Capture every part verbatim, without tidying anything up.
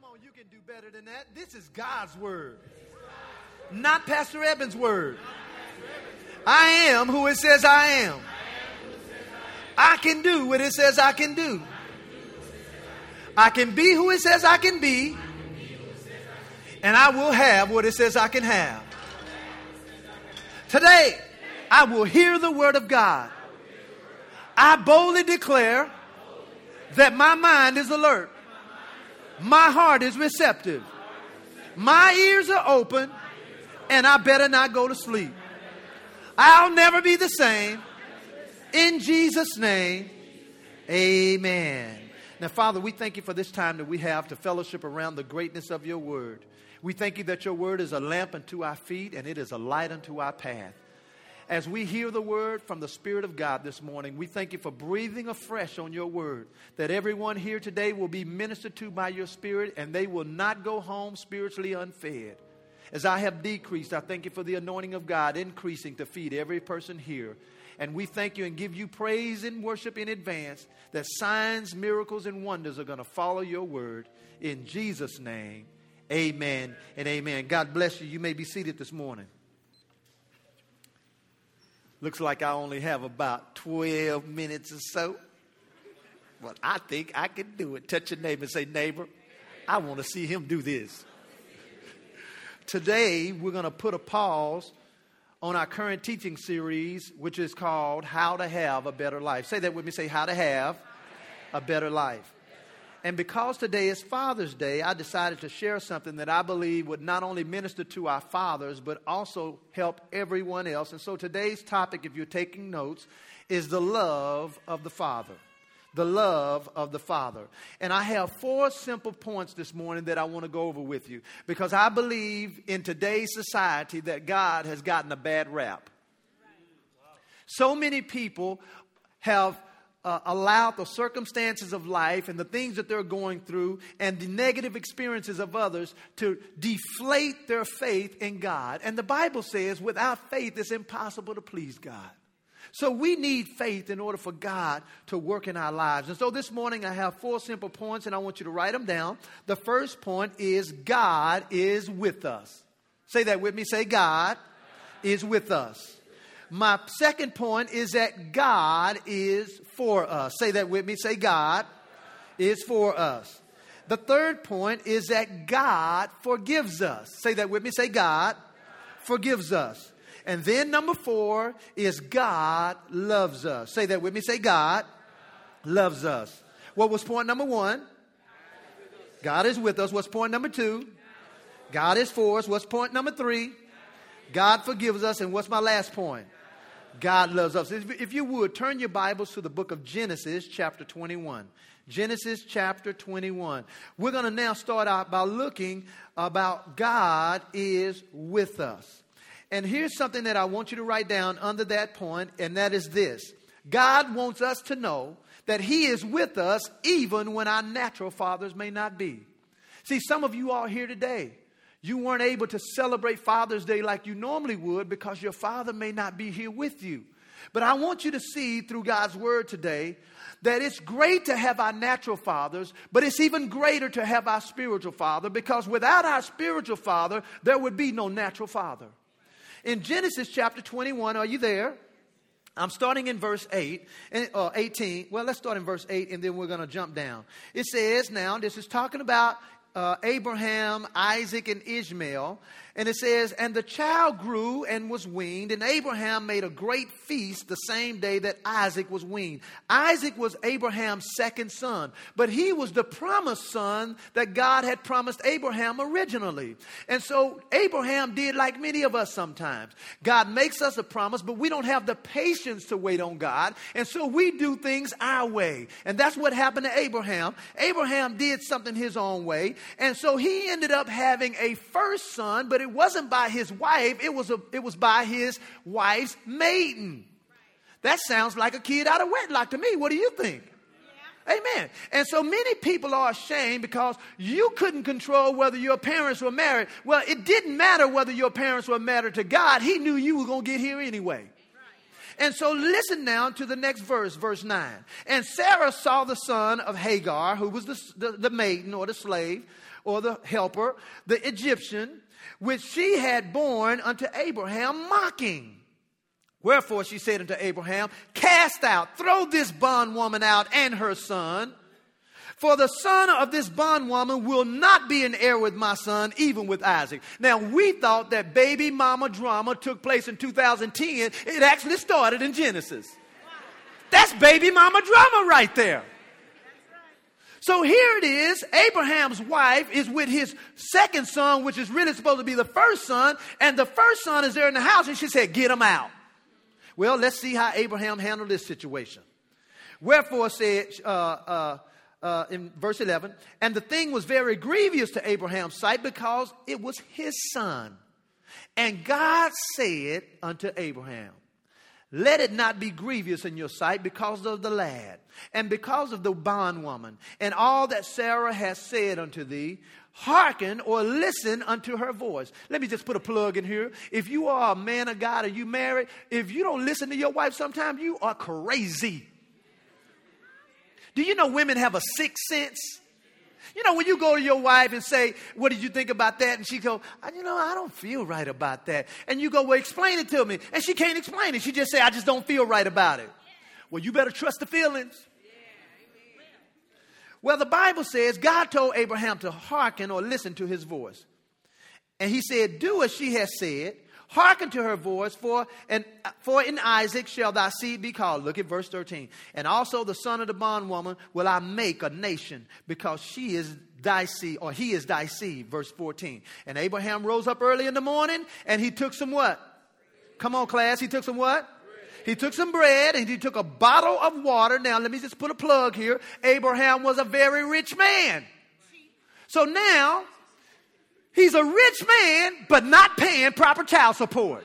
Come on, you can do better than that. This is God's word, not Pastor Evans' word. I am who it says I am. I can do what it says I can do. I can be who it says I can be. And I will have what it says I can have. Today, I will hear the word of God. I boldly declare that my mind is alert. My heart is receptive. My ears are open. And I better not go to sleep. I'll never be the same. In Jesus' name, amen. Now, Father, we thank you for this time that we have to fellowship around the greatness of your word. We thank you that your word is a lamp unto our feet and it is a light unto our path. As we hear the word from the Spirit of God this morning, we thank you for breathing afresh on your word, that everyone here today will be ministered to by your Spirit and they will not go home spiritually unfed. As I have decreased, I thank you for the anointing of God increasing to feed every person here. And we thank you and give you praise and worship in advance that signs, miracles, and wonders are going to follow your word. In Jesus' name, amen and amen. God bless you. You may be seated this morning. Looks like I only have about twelve minutes or so. Well, I think I can do it. Touch your neighbor and say, neighbor, I want to see him do this. Today, we're going to put a pause on our current teaching series, which is called How to Have a Better Life. Say that with me. Say, How to Have a Better Life. And because today is Father's Day, I decided to share something that I believe would not only minister to our fathers, but also help everyone else. And so today's topic, if you're taking notes, is the love of the Father. The love of the Father. And I have four simple points this morning that I want to go over with you. Because I believe in today's society that God has gotten a bad rap. So many people have Uh, allow the circumstances of life and the things that they're going through and the negative experiences of others to deflate their faith in God. And the Bible says without faith, it's impossible to please God. So we need faith in order for God to work in our lives. And so this morning I have four simple points and I want you to write them down. The first point is God is with us. Say that with me. Say God is with us. My second point is that God is for us. Say that with me. Say God is for us. The third point is that God forgives us. Say that with me. Say God forgives us. And then number four is God loves us. Say that with me. Say God loves us. What was point number one? God is with us. What's point number two? God is for us. What's point number three? God forgives us. And what's my last point? God loves us. If you would, turn your Bibles to the book of Genesis, chapter twenty-one. Genesis, chapter twenty-one. We're going to now start out by looking about God is with us. And here's something that I want you to write down under that point, and that is this. God wants us to know that He is with us even when our natural fathers may not be. See, some of you are here today. You weren't able to celebrate Father's Day like you normally would because your father may not be here with you. But I want you to see through God's word today that it's great to have our natural fathers, but it's even greater to have our spiritual father, because without our spiritual father, there would be no natural father. In Genesis chapter twenty-one, are you there? I'm starting in verse eight and uh, eighteen. Well, let's start in verse eight and then we're going to jump down. It says now, this is talking about Uh, Abraham, Isaac, and Ishmael. And it says, and the child grew and was weaned, and Abraham made a great feast the same day that Isaac was weaned. Isaac was Abraham's second son, but he was the promised son that God had promised Abraham originally. And so Abraham did like many of us sometimes. God makes us a promise, but we don't have the patience to wait on God. And so we do things our way. And that's what happened to Abraham. Abraham did something his own way. And so he ended up having a first son, but it wasn't by his wife. It was a, it was by his wife's maiden. That sounds like a kid out of wedlock to me. What do you think? Yeah. Amen. And so many people are ashamed because you couldn't control whether your parents were married. Well, it didn't matter whether your parents were married to God. He knew you were going to get here anyway. And so listen now to the next verse, verse nine. And Sarah saw the son of Hagar, who was the, the, the maiden or the slave or the helper, the Egyptian, which she had borne unto Abraham, mocking. Wherefore she said unto Abraham, cast out, throw this bondwoman out and her son. For the son of this bondwoman will not be an heir with my son, even with Isaac. Now, we thought that baby mama drama took place in two thousand ten. It actually started in Genesis. That's baby mama drama right there. So here it is. Abraham's wife is with his second son, which is really supposed to be the first son. And the first son is there in the house. And she said, get him out. Well, let's see how Abraham handled this situation. Wherefore said, uh, uh, uh, in verse eleven, and the thing was very grievous to Abraham's sight because it was his son. And God said unto Abraham, let it not be grievous in your sight because of the lad and because of the bondwoman and all that Sarah has said unto thee. Hearken or listen unto her voice. Let me just put a plug in here. If you are a man of God and you married, if you don't listen to your wife sometimes, you are crazy. Do you know women have a sixth sense? You know, when you go to your wife and say, what did you think about that? And she goes, you know, I don't feel right about that. And you go, well, explain it to me. And she can't explain it. She just say, I just don't feel right about it. Well, you better trust the feelings. Well, the Bible says God told Abraham to hearken or listen to his voice. And he said, do as she has said, hearken to her voice, for and for in Isaac shall thy seed be called. Look at verse thirteen. And also the son of the bondwoman will I make a nation, because she is thy seed, or he is thy seed. Verse fourteen. And Abraham rose up early in the morning, and he took some what? Come on, class. He took some what? He took some bread and he took a bottle of water. Now, let me just put a plug here. Abraham was a very rich man. So now he's a rich man, but not paying proper child support.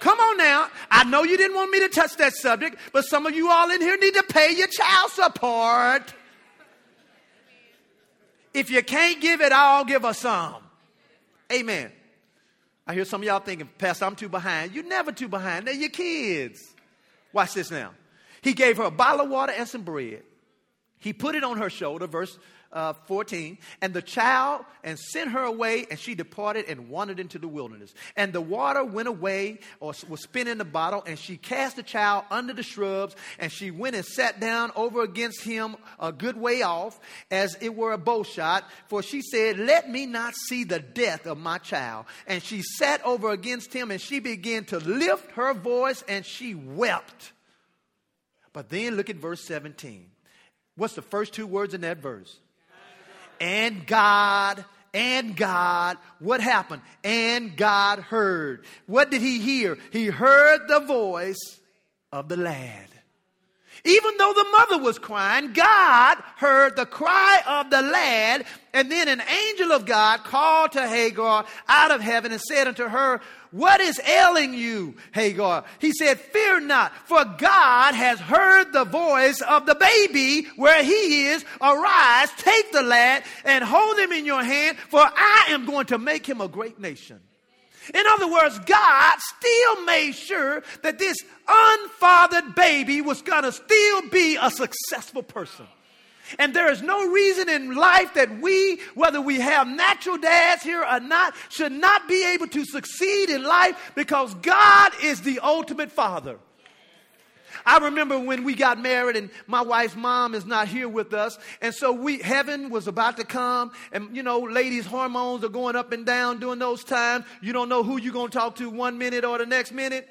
Come on now. I know you didn't want me to touch that subject, but some of you all in here need to pay your child support. If you can't give it all, give us some. Amen. I hear some of y'all thinking, Pastor, I'm too behind. You're never too behind. They're your kids. Watch this now. He gave her a bottle of water and some bread. He put it on her shoulder, verse uh, fourteen, and the child, and sent her away, and she departed and wandered into the wilderness. And the water went away, or was spent in the bottle, and she cast the child under the shrubs, and she went and sat down over against him a good way off, as it were a bow shot, for she said, let me not see the death of my child. And she sat over against him, and she began to lift her voice, and she wept. But then look at verse seventeen. What's the first two words in that verse? And God, and God, what happened? And God heard. What did he hear? He heard the voice of the lad. Even though the mother was crying, God heard the cry of the lad. And then an angel of God called to Hagar out of heaven and said unto her, what is ailing you, Hagar? He said, fear not, for God has heard the voice of the baby where he is. Arise, take the lad and hold him in your hand, for I am going to make him a great nation. In other words, God still made sure that this unfathered baby was going to still be a successful person. And there is no reason in life that we, whether we have natural dads here or not, should not be able to succeed in life because God is the ultimate father. I remember when we got married and my wife's mom is not here with us. And so we, heaven was about to come. And, you know, ladies' hormones are going up and down during those times. You don't know who you're going to talk to one minute or the next minute.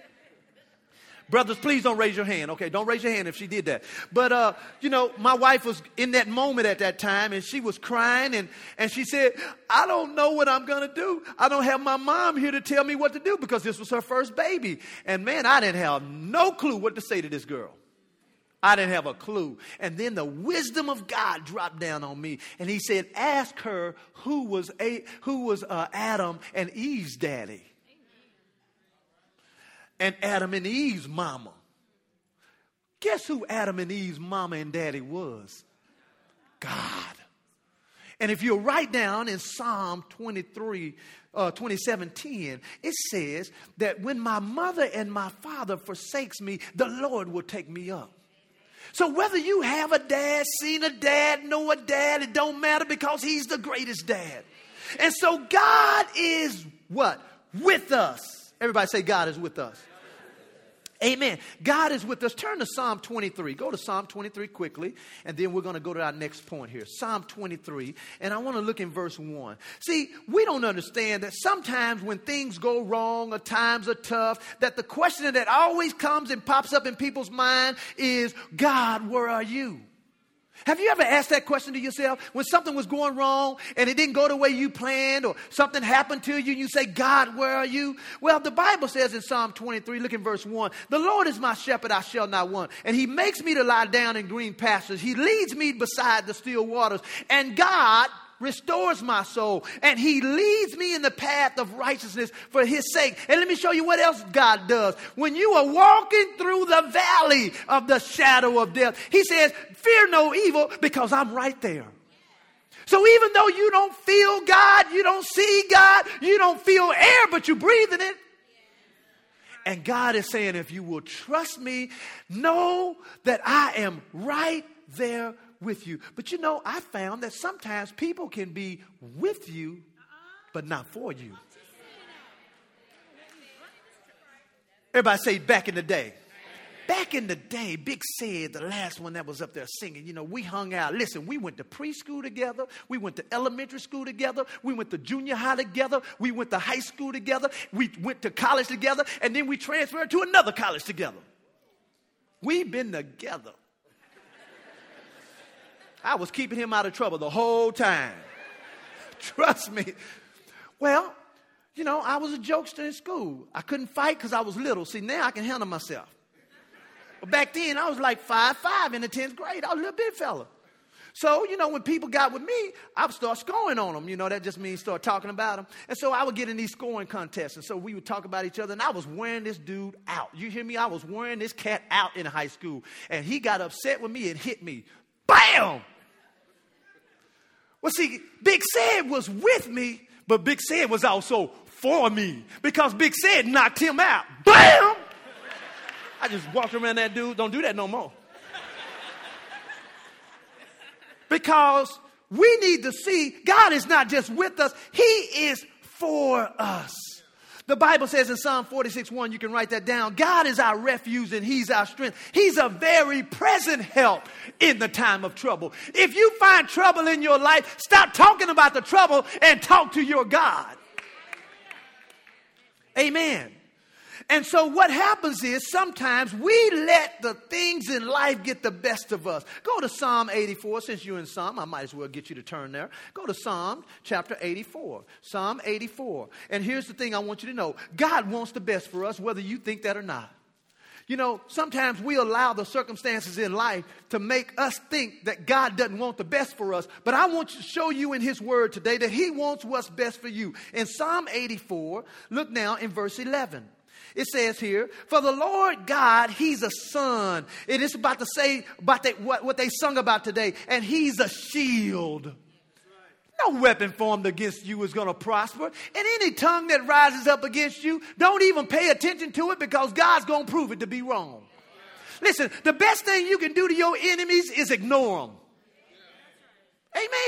Brothers, please don't raise your hand. Okay, don't raise your hand if she did that. But, uh, you know, my wife was in that moment at that time, and she was crying, and, and she said, I don't know what I'm going to do. I don't have my mom here to tell me what to do because this was her first baby. And, man, I didn't have no clue what to say to this girl. I didn't have a clue. And then the wisdom of God dropped down on me, and he said, ask her who was, a, who was uh, Adam and Eve's daddy. And Adam and Eve's mama. Guess who Adam and Eve's mama and daddy was? God. And if you'll write down in Psalm twenty-three, uh, twenty-seven ten, it says that when my mother and my father forsakes me, the Lord will take me up. So whether you have a dad, seen a dad, know a dad, it don't matter because he's the greatest dad. And so God is what? With us. Everybody say God is with us. Amen. God is with us. Turn to Psalm twenty-three. Go to Psalm twenty-three quickly, and then we're going to go to our next point here. Psalm twenty-three, and I want to look in verse one. See, we don't understand that sometimes when things go wrong or times are tough, that the question that always comes and pops up in people's mind is, God, where are you? Have you ever asked that question to yourself? When something was going wrong and it didn't go the way you planned or something happened to you and you say, God, where are you? Well, the Bible says in Psalm twenty-three, look in verse one, the Lord is my shepherd, I shall not want. And he makes me to lie down in green pastures. He leads me beside the still waters. And God restores my soul. And he leads me in the path of righteousness for his sake. And let me show you what else God does. When you are walking through the valley of the shadow of death, he says, fear no evil because I'm right there. So even though you don't feel God, you don't see God, you don't feel air, but you're breathing it. And God is saying, if you will trust me, know that I am right there with you. But you know, I found that sometimes people can be with you, but not for you. Everybody say back in the day. Back in the day, Big Sid, the last one that was up there singing, you know, we hung out. Listen, we went to preschool together. We went to elementary school together. We went to junior high together. We went to high school together. We went to college together. And then we transferred to another college together. We've been together. I was keeping him out of trouble the whole time. Trust me. Well, you know, I was a jokester in school. I couldn't fight because I was little. See, now I can handle myself. But back then, I was like five, five in the tenth grade. I was a little big fella. So, you know, when people got with me, I would start scoring on them. You know, that just means start talking about them. And so I would get in these scoring contests. And so we would talk about each other. And I was wearing this dude out. You hear me? I was wearing this cat out in high school. And he got upset with me and hit me. Bam! Well, see, Big Sid was with me, but Big Sid was also for me because Big Sid knocked him out. Bam! I just walked around that dude. Don't do that no more. Because we need to see God is not just with us. He is for us. The Bible says in Psalm forty-six one, you can write that down. God is our refuge and he's our strength. He's a very present help in the time of trouble. If you find trouble in your life, stop talking about the trouble and talk to your God. Amen. And so what happens is sometimes we let the things in life get the best of us. Go to Psalm eighty-four. Since you're in Psalm, I might as well get you to turn there. Go to Psalm chapter eighty-four. Psalm eighty-four. And here's the thing I want you to know. God wants the best for us, whether you think that or not. You know, sometimes we allow the circumstances in life to make us think that God doesn't want the best for us. But I want to show you in his word today that he wants what's best for you. In Psalm eighty-four, look now in verse eleven. It says here, for the Lord God, he's a sun. It is about to say about they, what, what they sung about today. And he's a shield. No weapon formed against you is going to prosper. And any tongue that rises up against you, don't even pay attention to it because God's going to prove it to be wrong. Listen, the best thing you can do to your enemies is ignore them.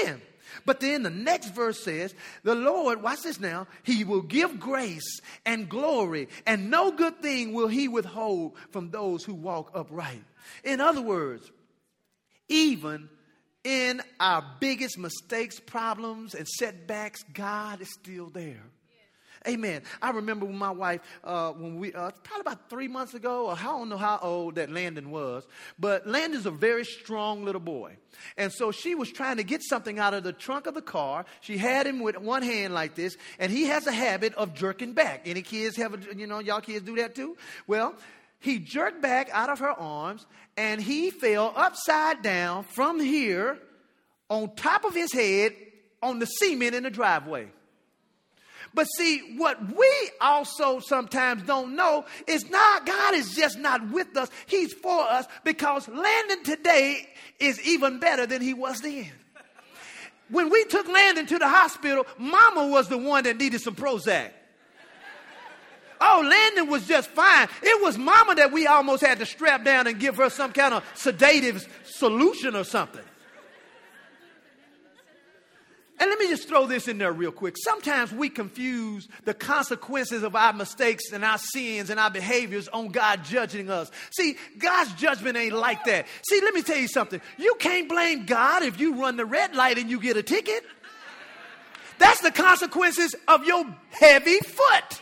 Amen. But then the next verse says, the Lord, watch this now, he will give grace and glory, and no good thing will he withhold from those who walk upright. In other words, even in our biggest mistakes, problems, and setbacks, God is still there. Amen. I remember when my wife, uh, when we, uh, probably about three months ago, or I don't know how old that Landon was, but Landon's a very strong little boy. And so she was trying to get something out of the trunk of the car. She had him with one hand like this, and he has a habit of jerking back. Any kids have, a, you know, y'all kids do that too? Well, he jerked back out of her arms, and he fell upside down from here on top of his head on the cement in the driveway. But see, what we also sometimes don't know is not God is just not with us. He's for us because Landon today is even better than he was then. When we took Landon to the hospital, Mama was the one that needed some Prozac. Oh, Landon was just fine. It was Mama that we almost had to strap down and give her some kind of sedative solution or something. And let me just throw this in there real quick. Sometimes we confuse the consequences of our mistakes and our sins and our behaviors on God judging us. See, God's judgment ain't like that. See, let me tell you something. You can't blame God if you run the red light and you get a ticket. That's the consequences of your heavy foot.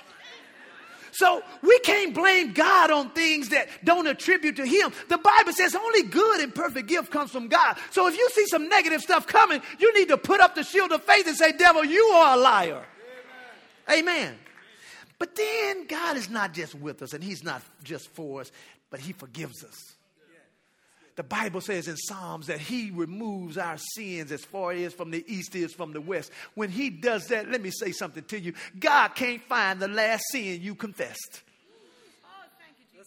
So we can't blame God on things that don't attribute to him. The Bible says only good and perfect gift comes from God. So if you see some negative stuff coming, you need to put up the shield of faith and say, devil, you are a liar. Amen. Amen. But then God is not just with us and he's not just for us, but he forgives us. The Bible says in Psalms that he removes our sins as far as from the east is from the west. When he does that, let me say something to you. God can't find the last sin you confessed.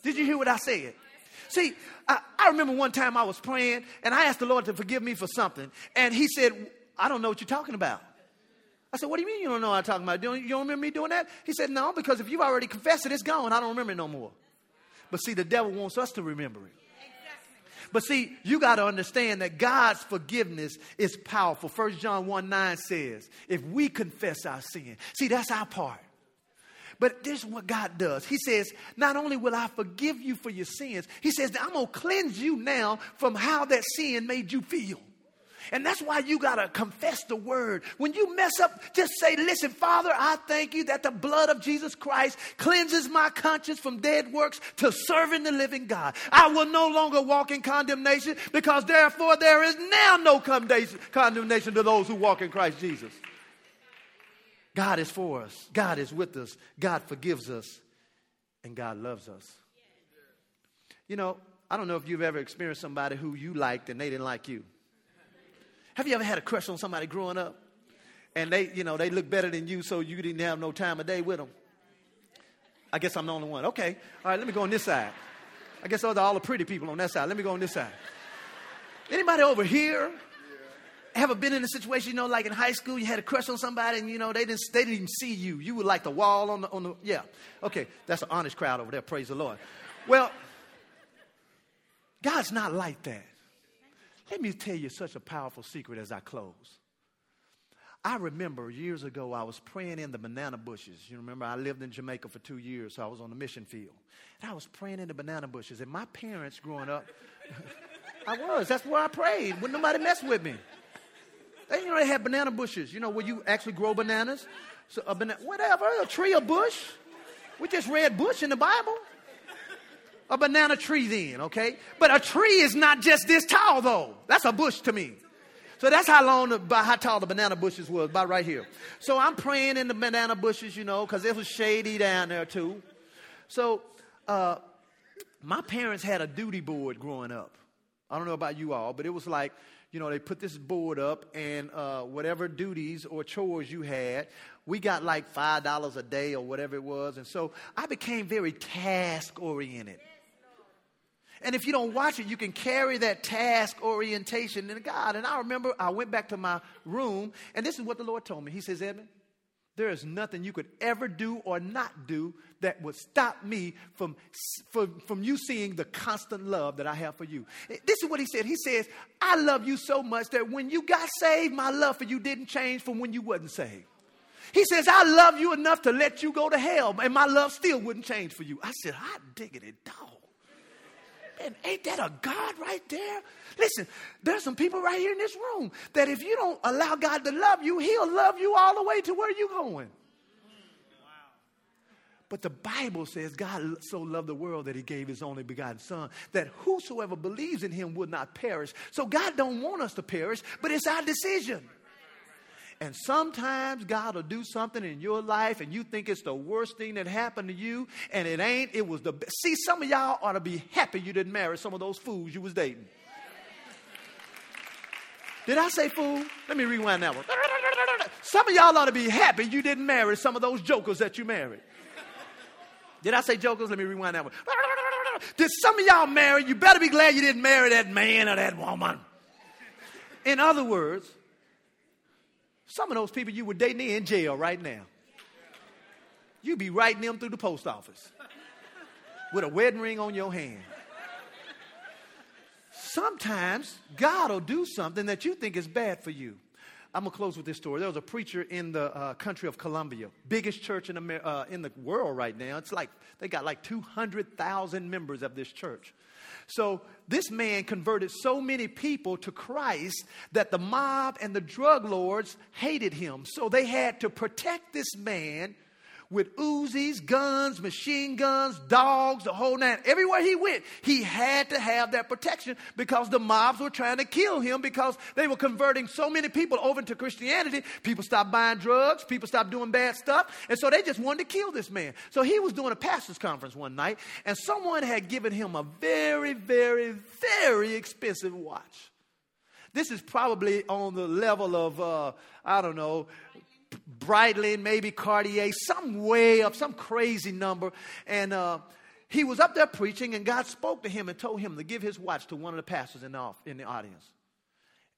Did you hear what I said? See, I, I remember one time I was praying and I asked the Lord to forgive me for something. And he said, I don't know what you're talking about. I said, what do you mean you don't know what I'm talking about? You don't remember me doing that? He said, no, because if you've already confessed it, it's gone. I don't remember it no more. But see, the devil wants us to remember it. But see, you got to understand that God's forgiveness is powerful. First John one nine says, if we confess our sin. See, that's our part. But this is what God does. He says, not only will I forgive you for your sins, he says that I'm going to cleanse you now from how that sin made you feel. And that's why you got to confess the word. When you mess up, just say, listen, Father, I thank you that the blood of Jesus Christ cleanses my conscience from dead works to serving the living God. I will no longer walk in condemnation because therefore there is now no condemnation to those who walk in Christ Jesus. God is for us. God is with us. God forgives us. And God loves us. You know, I don't know if you've ever experienced somebody who you liked and they didn't like you. Have you ever had a crush on somebody growing up and they, you know, they look better than you, so you didn't have no time of day with them? I guess I'm the only one. Okay. All right. Let me go on this side. I guess all the, all the pretty people on that side. Let me go on this side. Anybody over here ever been in a situation, you know, like in high school, you had a crush on somebody and, you know, they didn't, they didn't even see you. You were like the wall on the, on the, yeah. Okay. That's an honest crowd over there. Praise the Lord. Well, God's not like that. Let me tell you such a powerful secret as I close. I remember years ago I was praying in the banana bushes. You remember I lived in Jamaica for two years, so I was on the mission field. And I was praying in the banana bushes. And my parents growing up, I was. That's where I prayed. Wouldn't nobody mess with me. They, you know, they had banana bushes, you know, where you actually grow bananas. So a banana, whatever, a tree, a bush. We just read bush in the Bible. A banana tree then, okay? But a tree is not just this tall, though. That's a bush to me. So that's how long, the, how tall the banana bushes was, about right here. So I'm praying in the banana bushes, you know, because it was shady down there, too. So uh, my parents had a duty board growing up. I don't know about you all, but it was like, you know, they put this board up and uh, whatever duties or chores you had, we got like five dollars a day or whatever it was. And so I became very task-oriented. And if you don't watch it, you can carry that task orientation into God. And I remember I went back to my room, and this is what the Lord told me. He says, Edmund, there is nothing you could ever do or not do that would stop me from, from, from you seeing the constant love that I have for you. This is what he said. He says, I love you so much that when you got saved, my love for you didn't change from when you wasn't saved. He says, I love you enough to let you go to hell, and my love still wouldn't change for you. I said, hot diggity dog. And ain't that a God right there? Listen, there's some people right here in this room that if you don't allow God to love you, he'll love you all the way to where you're going. Wow. But the Bible says God so loved the world that he gave his only begotten son, that whosoever believes in him will not perish. So God don't want us to perish, but it's our decision. And sometimes God will do something in your life and you think it's the worst thing that happened to you. And it ain't. It was the best. See, some of y'all ought to be happy you didn't marry some of those fools you was dating. Did I say fool? Let me rewind that one. Some of y'all ought to be happy you didn't marry some of those jokers that you married. Did I say jokers? Let me rewind that one. Did some of y'all marry? You better be glad you didn't marry that man or that woman. In other words, Some of those people you were dating, they're in jail right now. You be writing them through the post office with a wedding ring on your hand. Sometimes God will do something that you think is bad for you. I'm going to close with this story. There was a preacher in the uh, country of Colombia, biggest church in, Amer- uh, in the world right now. It's like they got like two hundred thousand members of this church. So this man converted so many people to Christ that the mob and the drug lords hated him. So they had to protect this man with Uzis, guns, machine guns, dogs, the whole nine. Everywhere he went, he had to have that protection because the mobs were trying to kill him because they were converting so many people over into Christianity. People stopped buying drugs. People stopped doing bad stuff. And so they just wanted to kill this man. So he was doing a pastor's conference one night, and someone had given him a very, very, very expensive watch. This is probably on the level of, uh, I don't know, Breitling, maybe Cartier, some way up, some crazy number. And uh, he was up there preaching, and God spoke to him and told him to give his watch to one of the pastors in the, in the audience.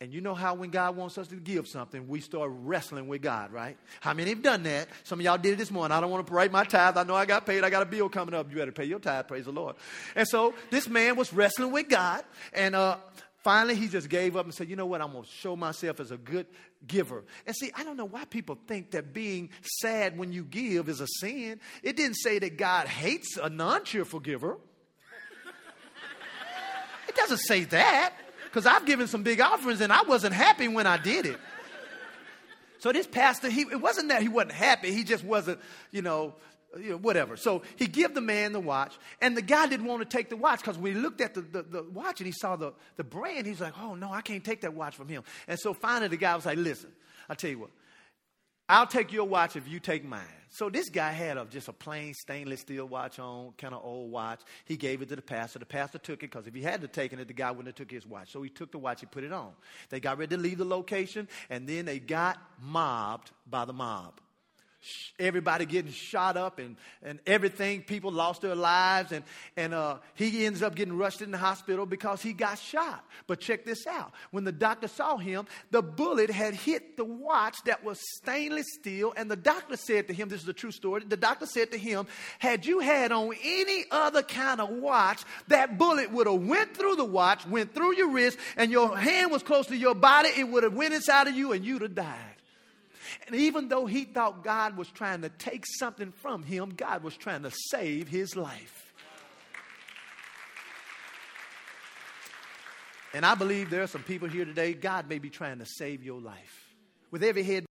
And you know how when God wants us to give something, we start wrestling with God, right? How many have done that? Some of y'all did it this morning. I don't want to write my tithe. I know I got paid. I got a bill coming up. You better pay your tithe, praise the Lord. And so this man was wrestling with God, and uh, finally, he just gave up and said, you know what, I'm going to show myself as a good giver. And see, I don't know why people think that being sad when you give is a sin. It didn't say that God hates a non-cheerful giver. It doesn't say that, because I've given some big offerings and I wasn't happy when I did it. So this pastor, he it wasn't that he wasn't happy. He just wasn't, you know, you know, whatever. So he gave the man the watch, and the guy didn't want to take the watch because when he looked at the, the, the watch and he saw the, the brand, he's like, oh, no, I can't take that watch from him. And so finally the guy was like, listen, I'll tell you what, I'll take your watch if you take mine. So this guy had a, just a plain stainless steel watch on, kind of old watch. He gave it to the pastor. The pastor took it because if he hadn't taken it, the guy wouldn't have took his watch. So he took the watch. He put it on. They got ready to leave the location, and then they got mobbed by the mob. Everybody getting shot up and, and everything. People lost their lives. And, and uh, he ends up getting rushed in the hospital because he got shot. But check this out. When the doctor saw him, the bullet had hit the watch that was stainless steel. And the doctor said to him, this is a true story. The doctor said to him, had you had on any other kind of watch, that bullet would have went through the watch, went through your wrist, and your hand was close to your body. It would have went inside of you and you'd have died. And even though he thought God was trying to take something from him, God was trying to save his life. And I believe there are some people here today, God may be trying to save your life. With every head